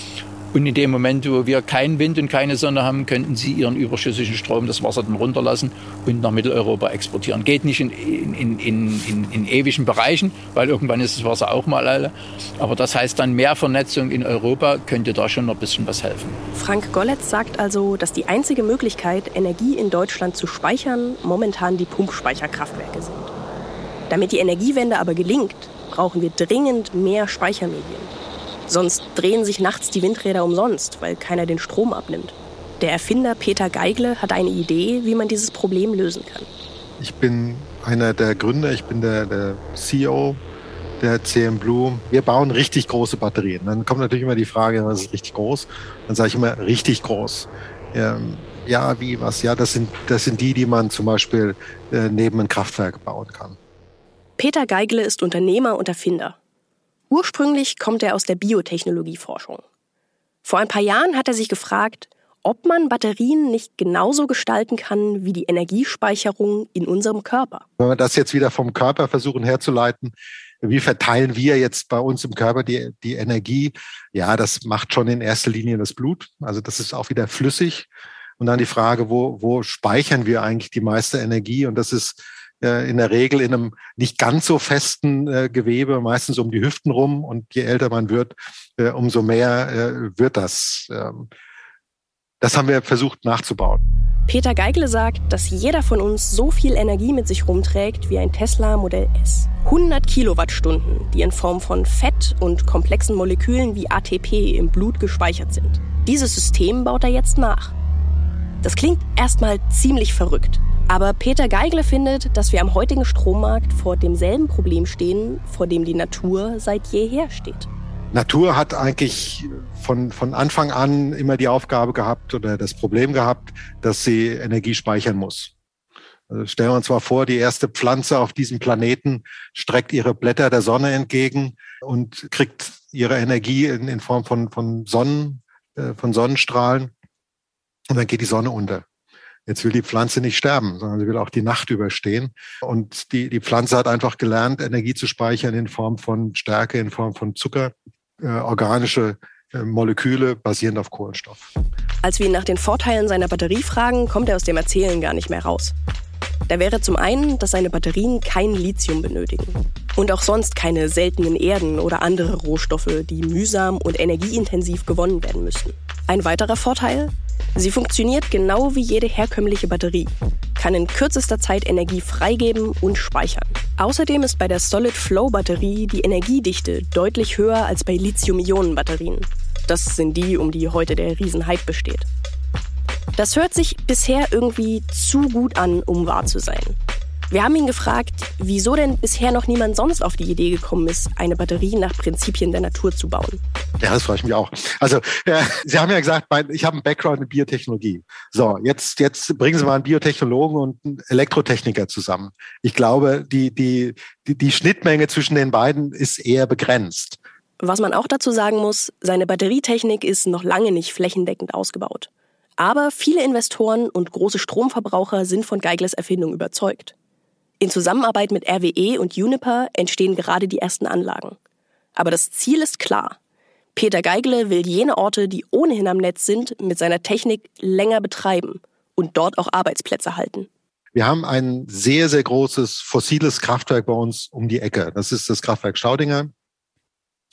Und in dem Moment, wo wir keinen Wind und keine Sonne haben, könnten sie ihren überschüssigen Strom, das Wasser, dann runterlassen und nach Mitteleuropa exportieren. Geht nicht in, in, in, in, in ewigen Bereichen, weil irgendwann ist das Wasser auch mal alle. Aber das heißt dann, mehr Vernetzung in Europa könnte da schon noch ein bisschen was helfen. Frank Golletz sagt also, dass die einzige Möglichkeit, Energie in Deutschland zu speichern, momentan die Pumpspeicherkraftwerke sind. Damit die Energiewende aber gelingt, brauchen wir dringend mehr Speichermedien. Sonst drehen sich nachts die Windräder umsonst, weil keiner den Strom abnimmt. Der Erfinder Peter Geigle hat eine Idee, wie man dieses Problem lösen kann. Ich bin einer der Gründer, ich bin der, der C E O der C M Blue. Wir bauen richtig große Batterien. Dann kommt natürlich immer die Frage, was ist richtig groß? Dann sage ich immer, richtig groß. Ähm, ja, wie, was? Ja, das sind, das sind die, die man zum Beispiel äh, neben ein Kraftwerk bauen kann. Peter Geigle ist Unternehmer und Erfinder. Ursprünglich kommt er aus der Biotechnologieforschung. Vor ein paar Jahren hat er sich gefragt, ob man Batterien nicht genauso gestalten kann wie die Energiespeicherung in unserem Körper. Wenn wir das jetzt wieder vom Körper versuchen herzuleiten, wie verteilen wir jetzt bei uns im Körper die, die Energie? Ja, das macht schon in erster Linie das Blut. Also das ist auch wieder flüssig. Und dann die Frage, wo, wo speichern wir eigentlich die meiste Energie? Und das ist in der Regel in einem nicht ganz so festen äh, Gewebe, meistens um die Hüften rum. Und je älter man wird, äh, umso mehr äh, wird das. Ähm, das haben wir versucht nachzubauen. Peter Geigle sagt, dass jeder von uns so viel Energie mit sich rumträgt wie ein Tesla Modell S. hundert Kilowattstunden, die in Form von Fett und komplexen Molekülen wie A T P im Blut gespeichert sind. Dieses System baut er jetzt nach. Das klingt erstmal ziemlich verrückt. Aber Peter Geigle findet, dass wir am heutigen Strommarkt vor demselben Problem stehen, vor dem die Natur seit jeher steht. Natur hat eigentlich von, von Anfang an immer die Aufgabe gehabt oder das Problem gehabt, dass sie Energie speichern muss. Also stellen wir uns mal vor, die erste Pflanze auf diesem Planeten streckt ihre Blätter der Sonne entgegen und kriegt ihre Energie in, in Form von, von, Sonnen, von Sonnenstrahlen. Und dann geht die Sonne unter. Jetzt will die Pflanze nicht sterben, sondern sie will auch die Nacht überstehen. Und die, die Pflanze hat einfach gelernt, Energie zu speichern in Form von Stärke, in Form von Zucker, äh, organische äh, Moleküle basierend auf Kohlenstoff. Als wir ihn nach den Vorteilen seiner Batterie fragen, kommt er aus dem Erzählen gar nicht mehr raus. Da wäre zum einen, dass seine Batterien kein Lithium benötigen und auch sonst keine seltenen Erden oder andere Rohstoffe, die mühsam und energieintensiv gewonnen werden müssen. Ein weiterer Vorteil? Sie funktioniert genau wie jede herkömmliche Batterie, kann in kürzester Zeit Energie freigeben und speichern. Außerdem ist bei der Solid-Flow-Batterie die Energiedichte deutlich höher als bei Lithium-Ionen-Batterien. Das sind die, um die heute der Riesenhype besteht. Das hört sich bisher irgendwie zu gut an, um wahr zu sein. Wir haben ihn gefragt, wieso denn bisher noch niemand sonst auf die Idee gekommen ist, eine Batterie nach Prinzipien der Natur zu bauen. Ja, das freue ich mich auch. Also, äh, Sie haben ja gesagt, ich habe einen Background in Biotechnologie. So, jetzt, jetzt bringen Sie mal einen Biotechnologen und einen Elektrotechniker zusammen. Ich glaube, die, die, die, die Schnittmenge zwischen den beiden ist eher begrenzt. Was man auch dazu sagen muss, seine Batterietechnik ist noch lange nicht flächendeckend ausgebaut. Aber viele Investoren und große Stromverbraucher sind von Geigles Erfindung überzeugt. In Zusammenarbeit mit R W E und Uniper entstehen gerade die ersten Anlagen. Aber das Ziel ist klar. Peter Geigle will jene Orte, die ohnehin am Netz sind, mit seiner Technik länger betreiben und dort auch Arbeitsplätze halten. Wir haben ein sehr, sehr großes fossiles Kraftwerk bei uns um die Ecke. Das ist das Kraftwerk Staudinger.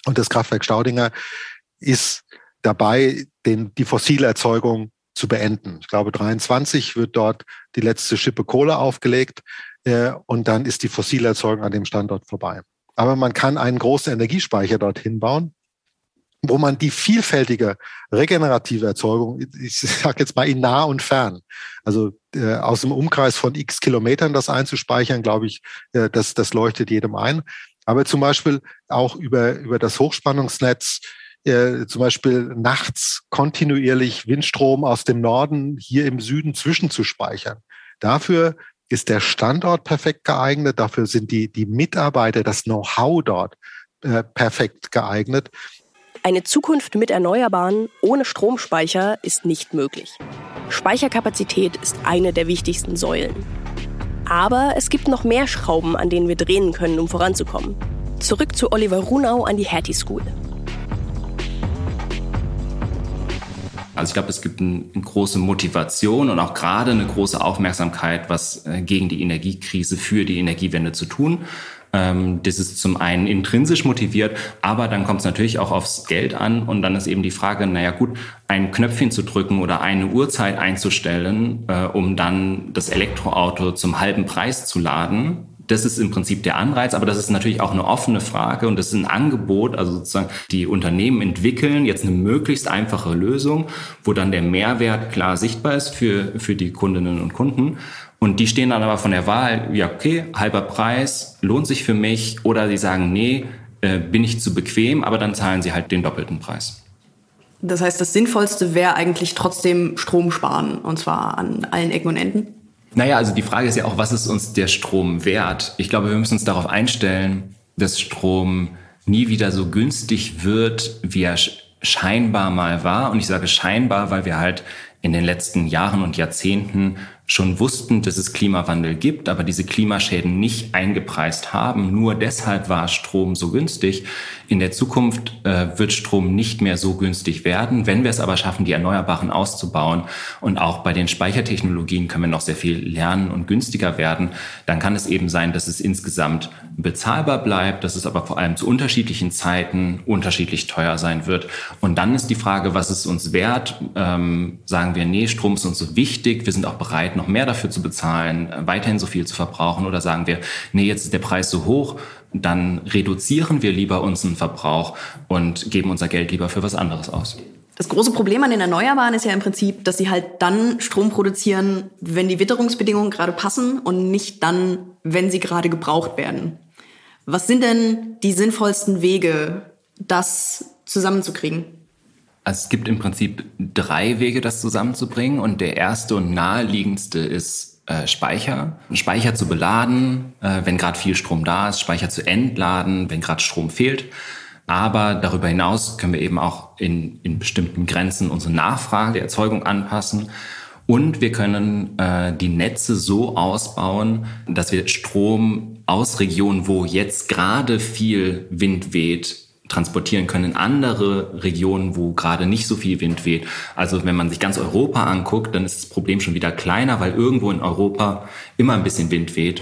Und das Kraftwerk Staudinger ist dabei, den, die fossile Erzeugung zu beenden. Ich glaube, dreiundzwanzig wird dort die letzte Schippe Kohle aufgelegt äh, und dann ist die fossile Erzeugung an dem Standort vorbei. Aber man kann einen großen Energiespeicher dorthin bauen, wo man die vielfältige regenerative Erzeugung, ich sage jetzt mal in nah und fern, also äh, aus dem Umkreis von x Kilometern das einzuspeichern, glaube ich, äh, das, das leuchtet jedem ein. Aber zum Beispiel auch über, über das Hochspannungsnetz, Äh, zum Beispiel nachts kontinuierlich Windstrom aus dem Norden hier im Süden zwischenzuspeichern. Dafür ist der Standort perfekt geeignet, dafür sind die, die Mitarbeiter, das Know-how dort äh, perfekt geeignet. Eine Zukunft mit Erneuerbaren ohne Stromspeicher ist nicht möglich. Speicherkapazität ist eine der wichtigsten Säulen. Aber es gibt noch mehr Schrauben, an denen wir drehen können, um voranzukommen. Zurück zu Oliver Ruhnau an die Hertie School. Also ich glaube, es gibt eine große Motivation und auch gerade eine große Aufmerksamkeit, was gegen die Energiekrise, für die Energiewende zu tun. Das ist zum einen intrinsisch motiviert, aber dann kommt es natürlich auch aufs Geld an und dann ist eben die Frage, naja gut, ein Knöpfchen zu drücken oder eine Uhrzeit einzustellen, um dann das Elektroauto zum halben Preis zu laden. Das ist im Prinzip der Anreiz, aber das ist natürlich auch eine offene Frage und das ist ein Angebot, also sozusagen die Unternehmen entwickeln jetzt eine möglichst einfache Lösung, wo dann der Mehrwert klar sichtbar ist für, für die Kundinnen und Kunden und die stehen dann aber von der Wahl, ja okay, halber Preis, lohnt sich für mich oder die sagen, nee, äh, bin ich zu bequem, aber dann zahlen sie halt den doppelten Preis. Das heißt, das Sinnvollste wäre eigentlich trotzdem Strom sparen und zwar an allen Ecken und Enden? Naja, also die Frage ist ja auch, was ist uns der Strom wert? Ich glaube, wir müssen uns darauf einstellen, dass Strom nie wieder so günstig wird, wie er scheinbar mal war. Und ich sage scheinbar, weil wir halt in den letzten Jahren und Jahrzehnten schon wussten, dass es Klimawandel gibt, aber diese Klimaschäden nicht eingepreist haben. Nur deshalb war Strom so günstig. In der Zukunft äh, wird Strom nicht mehr so günstig werden, wenn wir es aber schaffen, die Erneuerbaren auszubauen. Und auch bei den Speichertechnologien können wir noch sehr viel lernen und günstiger werden. Dann kann es eben sein, dass es insgesamt bezahlbar bleibt, dass es aber vor allem zu unterschiedlichen Zeiten unterschiedlich teuer sein wird. Und dann ist die Frage, was ist uns wert? Ähm, sagen wir, nee, Strom ist uns so wichtig, wir sind auch bereit, noch mehr dafür zu bezahlen, weiterhin so viel zu verbrauchen oder sagen wir, nee, jetzt ist der Preis so hoch, dann reduzieren wir lieber unseren Verbrauch und geben unser Geld lieber für was anderes aus. Das große Problem an den Erneuerbaren ist ja im Prinzip, dass sie halt dann Strom produzieren, wenn die Witterungsbedingungen gerade passen und nicht dann, wenn sie gerade gebraucht werden. Was sind denn die sinnvollsten Wege, das zusammenzukriegen? Also es gibt im Prinzip drei Wege, das zusammenzubringen und der erste und naheliegendste ist äh, Speicher. Speicher zu beladen, äh, wenn gerade viel Strom da ist, Speicher zu entladen, wenn gerade Strom fehlt. Aber darüber hinaus können wir eben auch in, in bestimmten Grenzen unsere Nachfrage der Erzeugung anpassen. Und wir können äh, die Netze so ausbauen, dass wir Strom aus Regionen, wo jetzt gerade viel Wind weht, transportieren können in andere Regionen, wo gerade nicht so viel Wind weht. Also wenn man sich ganz Europa anguckt, dann ist das Problem schon wieder kleiner, weil irgendwo in Europa immer ein bisschen Wind weht.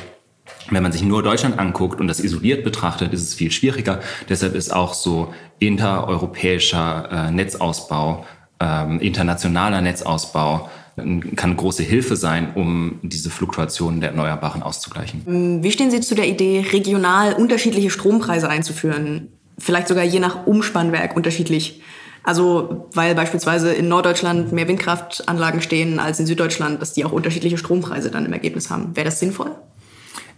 Wenn man sich nur Deutschland anguckt und das isoliert betrachtet, ist es viel schwieriger. Deshalb ist auch so intereuropäischer äh, Netzausbau, äh, internationaler Netzausbau, kann große Hilfe sein, um diese Fluktuationen der Erneuerbaren auszugleichen. Wie stehen Sie zu der Idee, regional unterschiedliche Strompreise einzuführen? Vielleicht sogar je nach Umspannwerk unterschiedlich. Also weil beispielsweise in Norddeutschland mehr Windkraftanlagen stehen als in Süddeutschland, dass die auch unterschiedliche Strompreise dann im Ergebnis haben. Wäre das sinnvoll?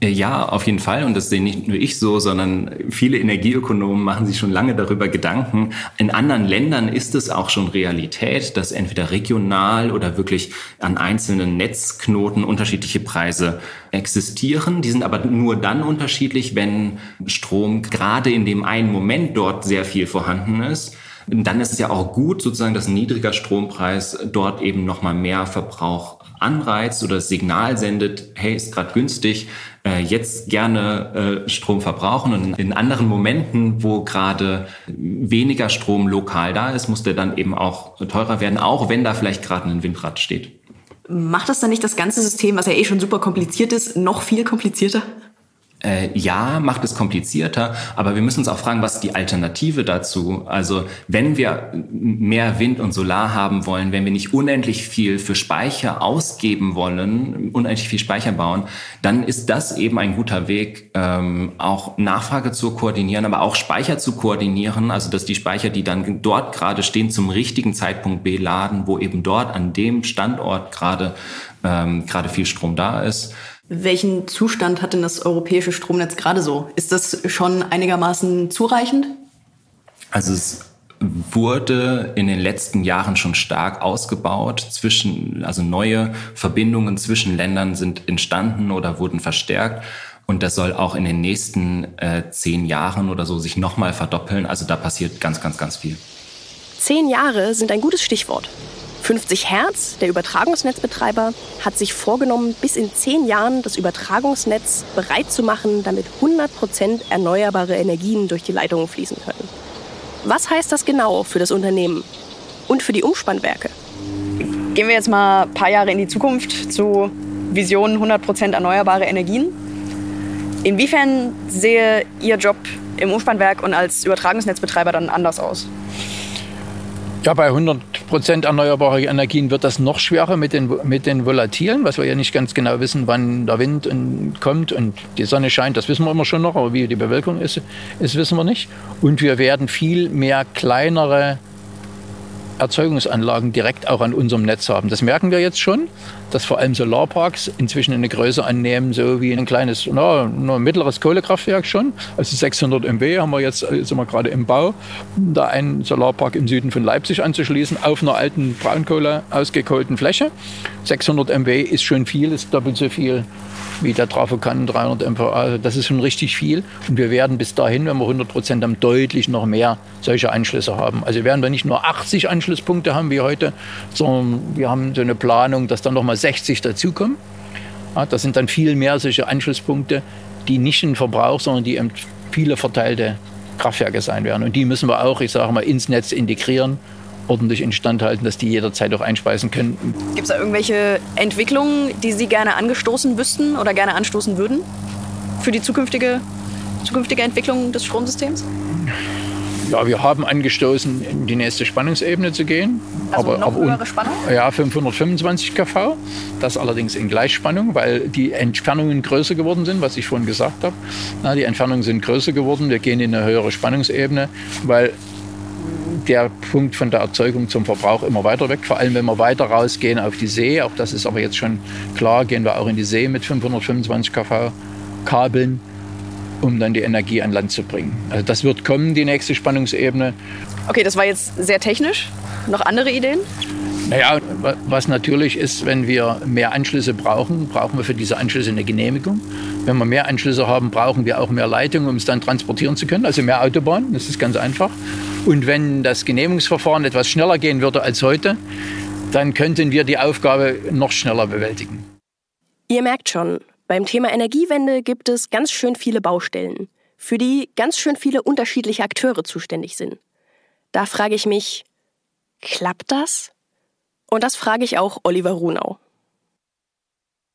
Ja, auf jeden Fall. Und das sehe nicht nur ich so, sondern viele Energieökonomen machen sich schon lange darüber Gedanken. In anderen Ländern ist es auch schon Realität, dass entweder regional oder wirklich an einzelnen Netzknoten unterschiedliche Preise existieren. Die sind aber nur dann unterschiedlich, wenn Strom gerade in dem einen Moment dort sehr viel vorhanden ist. Dann ist es ja auch gut, sozusagen, dass ein niedriger Strompreis dort eben nochmal mehr Verbrauch anreizt oder das Signal sendet, hey, ist gerade günstig, jetzt gerne Strom verbrauchen. Und in anderen Momenten, wo gerade weniger Strom lokal da ist, muss der dann eben auch teurer werden, auch wenn da vielleicht gerade ein Windrad steht. Macht das dann nicht das ganze System, was ja eh schon super kompliziert ist, noch viel komplizierter? Ja, macht es komplizierter, aber wir müssen uns auch fragen, was ist die Alternative dazu? Also wenn wir mehr Wind und Solar haben wollen, wenn wir nicht unendlich viel für Speicher ausgeben wollen, unendlich viel Speicher bauen, dann ist das eben ein guter Weg, ähm, auch Nachfrage zu koordinieren, aber auch Speicher zu koordinieren, also dass die Speicher, die dann dort gerade stehen, zum richtigen Zeitpunkt beladen, wo eben dort an dem Standort gerade ähm, gerade viel Strom da ist. Welchen Zustand hat denn das europäische Stromnetz gerade so? Ist das schon einigermaßen zureichend? Also es wurde in den letzten Jahren schon stark ausgebaut. Zwischen, also neue Verbindungen zwischen Ländern sind entstanden oder wurden verstärkt. Und das soll auch in den nächsten äh, zehn Jahren oder so sich nochmal verdoppeln. Also da passiert ganz, ganz, ganz viel. Zehn Jahre sind ein gutes Stichwort. fünfzig Hertz, der Übertragungsnetzbetreiber, hat sich vorgenommen, bis in zehn Jahren das Übertragungsnetz bereit zu machen, damit hundert Prozent erneuerbare Energien durch die Leitungen fließen können. Was heißt das genau für das Unternehmen und für die Umspannwerke? Gehen wir jetzt mal ein paar Jahre in die Zukunft zu Vision hundert Prozent erneuerbare Energien. Inwiefern sehe Ihr Job im Umspannwerk und als Übertragungsnetzbetreiber dann anders aus? Ja, bei hundert Prozent erneuerbare Energien wird das noch schwerer mit den, mit den Volatilen, was wir ja nicht ganz genau wissen, wann der Wind und kommt und die Sonne scheint. Das wissen wir immer schon noch, aber wie die Bewölkung ist, das wissen wir nicht. Und wir werden viel mehr kleinere Erzeugungsanlagen direkt auch an unserem Netz haben. Das merken wir jetzt schon, dass vor allem Solarparks inzwischen eine Größe annehmen, so wie ein kleines, na, ein mittleres Kohlekraftwerk schon. Also sechshundert Megawatt haben wir jetzt, sind wir gerade im Bau, da einen Solarpark im Süden von Leipzig anzuschließen, auf einer alten Braunkohle ausgekohlten Fläche. sechshundert Megawatt ist schon viel, ist doppelt so viel wie der Trafokan, dreihundert M V A. Also das ist schon richtig viel. Und wir werden bis dahin, wenn wir hundert Prozent haben, deutlich noch mehr solche Anschlüsse haben. Also werden wir nicht nur achtzig Anschlüsse Anschlusspunkte haben wir heute, sondern wir haben so eine Planung, dass dann nochmal sechzig dazukommen. Ja, das sind dann viel mehr solche Anschlusspunkte, die nicht im Verbrauch, sondern die eben viele verteilte Kraftwerke sein werden. Und die müssen wir auch, ich sage mal, ins Netz integrieren, ordentlich instand halten, dass die jederzeit auch einspeisen können. Gibt es da irgendwelche Entwicklungen, die Sie gerne angestoßen wüssten oder gerne anstoßen würden für die zukünftige, zukünftige Entwicklung des Stromsystems? Ja, wir haben angestoßen, in die nächste Spannungsebene zu gehen. Also aber, noch aber höhere Spannung? Ja, fünfhundertfünfundzwanzig Kilovolt. Das allerdings in Gleichspannung, weil die Entfernungen größer geworden sind, was ich vorhin gesagt habe. Na, die Entfernungen sind größer geworden, wir gehen in eine höhere Spannungsebene, weil der Punkt von der Erzeugung zum Verbrauch immer weiter weg. Vor allem, wenn wir weiter rausgehen auf die See, auch das ist aber jetzt schon klar, gehen wir auch in die See mit fünfhundertfünfundzwanzig Kilovolt Kabeln, um dann die Energie an Land zu bringen. Also das wird kommen, die nächste Spannungsebene. Okay, das war jetzt sehr technisch. Noch andere Ideen? Naja, was natürlich ist, wenn wir mehr Anschlüsse brauchen, brauchen wir für diese Anschlüsse eine Genehmigung. Wenn wir mehr Anschlüsse haben, brauchen wir auch mehr Leitungen, um es dann transportieren zu können. Also mehr Autobahnen, das ist ganz einfach. Und wenn das Genehmigungsverfahren etwas schneller gehen würde als heute, dann könnten wir die Aufgabe noch schneller bewältigen. Ihr merkt schon, beim Thema Energiewende gibt es ganz schön viele Baustellen. für die ganz schön viele unterschiedliche Akteure zuständig sind. Da frage ich mich, klappt das? Und das frage ich auch Oliver Ruhnau.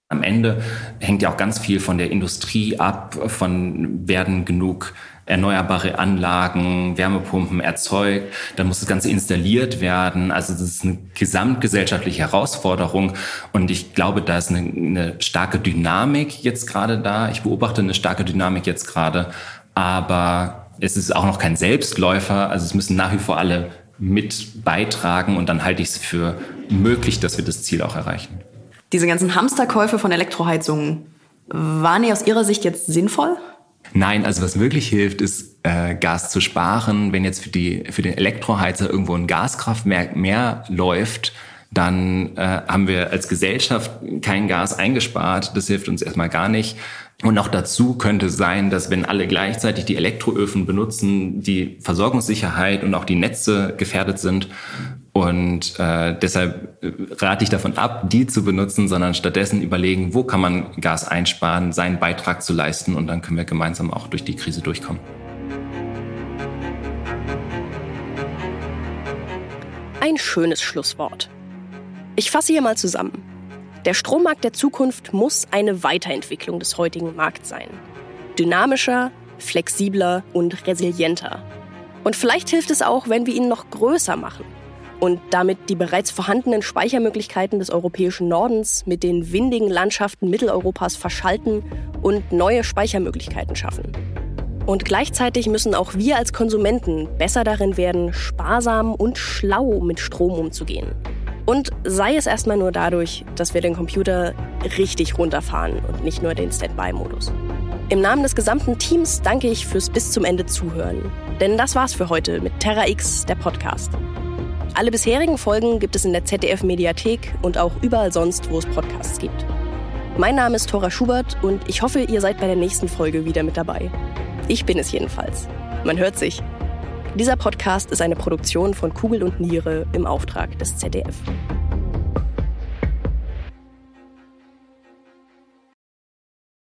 Am Ende hängt ja auch ganz viel von der Industrie ab, von werden genug erneuerbare Anlagen, Wärmepumpen erzeugt, dann muss das Ganze installiert werden. Also das ist eine gesamtgesellschaftliche Herausforderung und ich glaube, da ist eine, eine starke Dynamik jetzt gerade da. Ich beobachte eine starke Dynamik jetzt gerade, aber es ist auch noch kein Selbstläufer. Also es müssen nach wie vor alle mit beitragen und dann halte ich es für möglich, dass wir das Ziel auch erreichen. Diese ganzen Hamsterkäufe von Elektroheizungen, waren die aus Ihrer Sicht jetzt sinnvoll? Nein, also was wirklich hilft, ist äh, Gas zu sparen. Wenn jetzt für, die, für den Elektroheizer irgendwo ein Gaskraftwerk mehr läuft, dann äh, haben wir als Gesellschaft kein Gas eingespart. Das hilft uns erstmal gar nicht. Und noch dazu könnte sein, dass wenn alle gleichzeitig die Elektroöfen benutzen, die Versorgungssicherheit und auch die Netze gefährdet sind. Und äh, deshalb rate ich davon ab, die zu benutzen, sondern stattdessen überlegen, wo kann man Gas einsparen, seinen Beitrag zu leisten und dann können wir gemeinsam auch durch die Krise durchkommen. Ein schönes Schlusswort. Ich fasse hier mal zusammen. Der Strommarkt der Zukunft muss eine Weiterentwicklung des heutigen Markts sein. Dynamischer, flexibler und resilienter. Und vielleicht hilft es auch, wenn wir ihn noch größer machen und damit die bereits vorhandenen Speichermöglichkeiten des europäischen Nordens mit den windigen Landschaften Mitteleuropas verschalten und neue Speichermöglichkeiten schaffen. Und gleichzeitig müssen auch wir als Konsumenten besser darin werden, sparsam und schlau mit Strom umzugehen. Und sei es erstmal nur dadurch, dass wir den Computer richtig runterfahren und nicht nur den Standby-Modus. Im Namen des gesamten Teams danke ich fürs bis zum Ende Zuhören. Denn das war's für heute mit Terra X, der Podcast. Alle bisherigen Folgen gibt es in der Z D F-Mediathek und auch überall sonst, wo es Podcasts gibt. Mein Name ist Thora Schubert und ich hoffe, ihr seid bei der nächsten Folge wieder mit dabei. Ich bin es jedenfalls. Man hört sich. Dieser Podcast ist eine Produktion von Kugel und Niere im Auftrag des Z D F.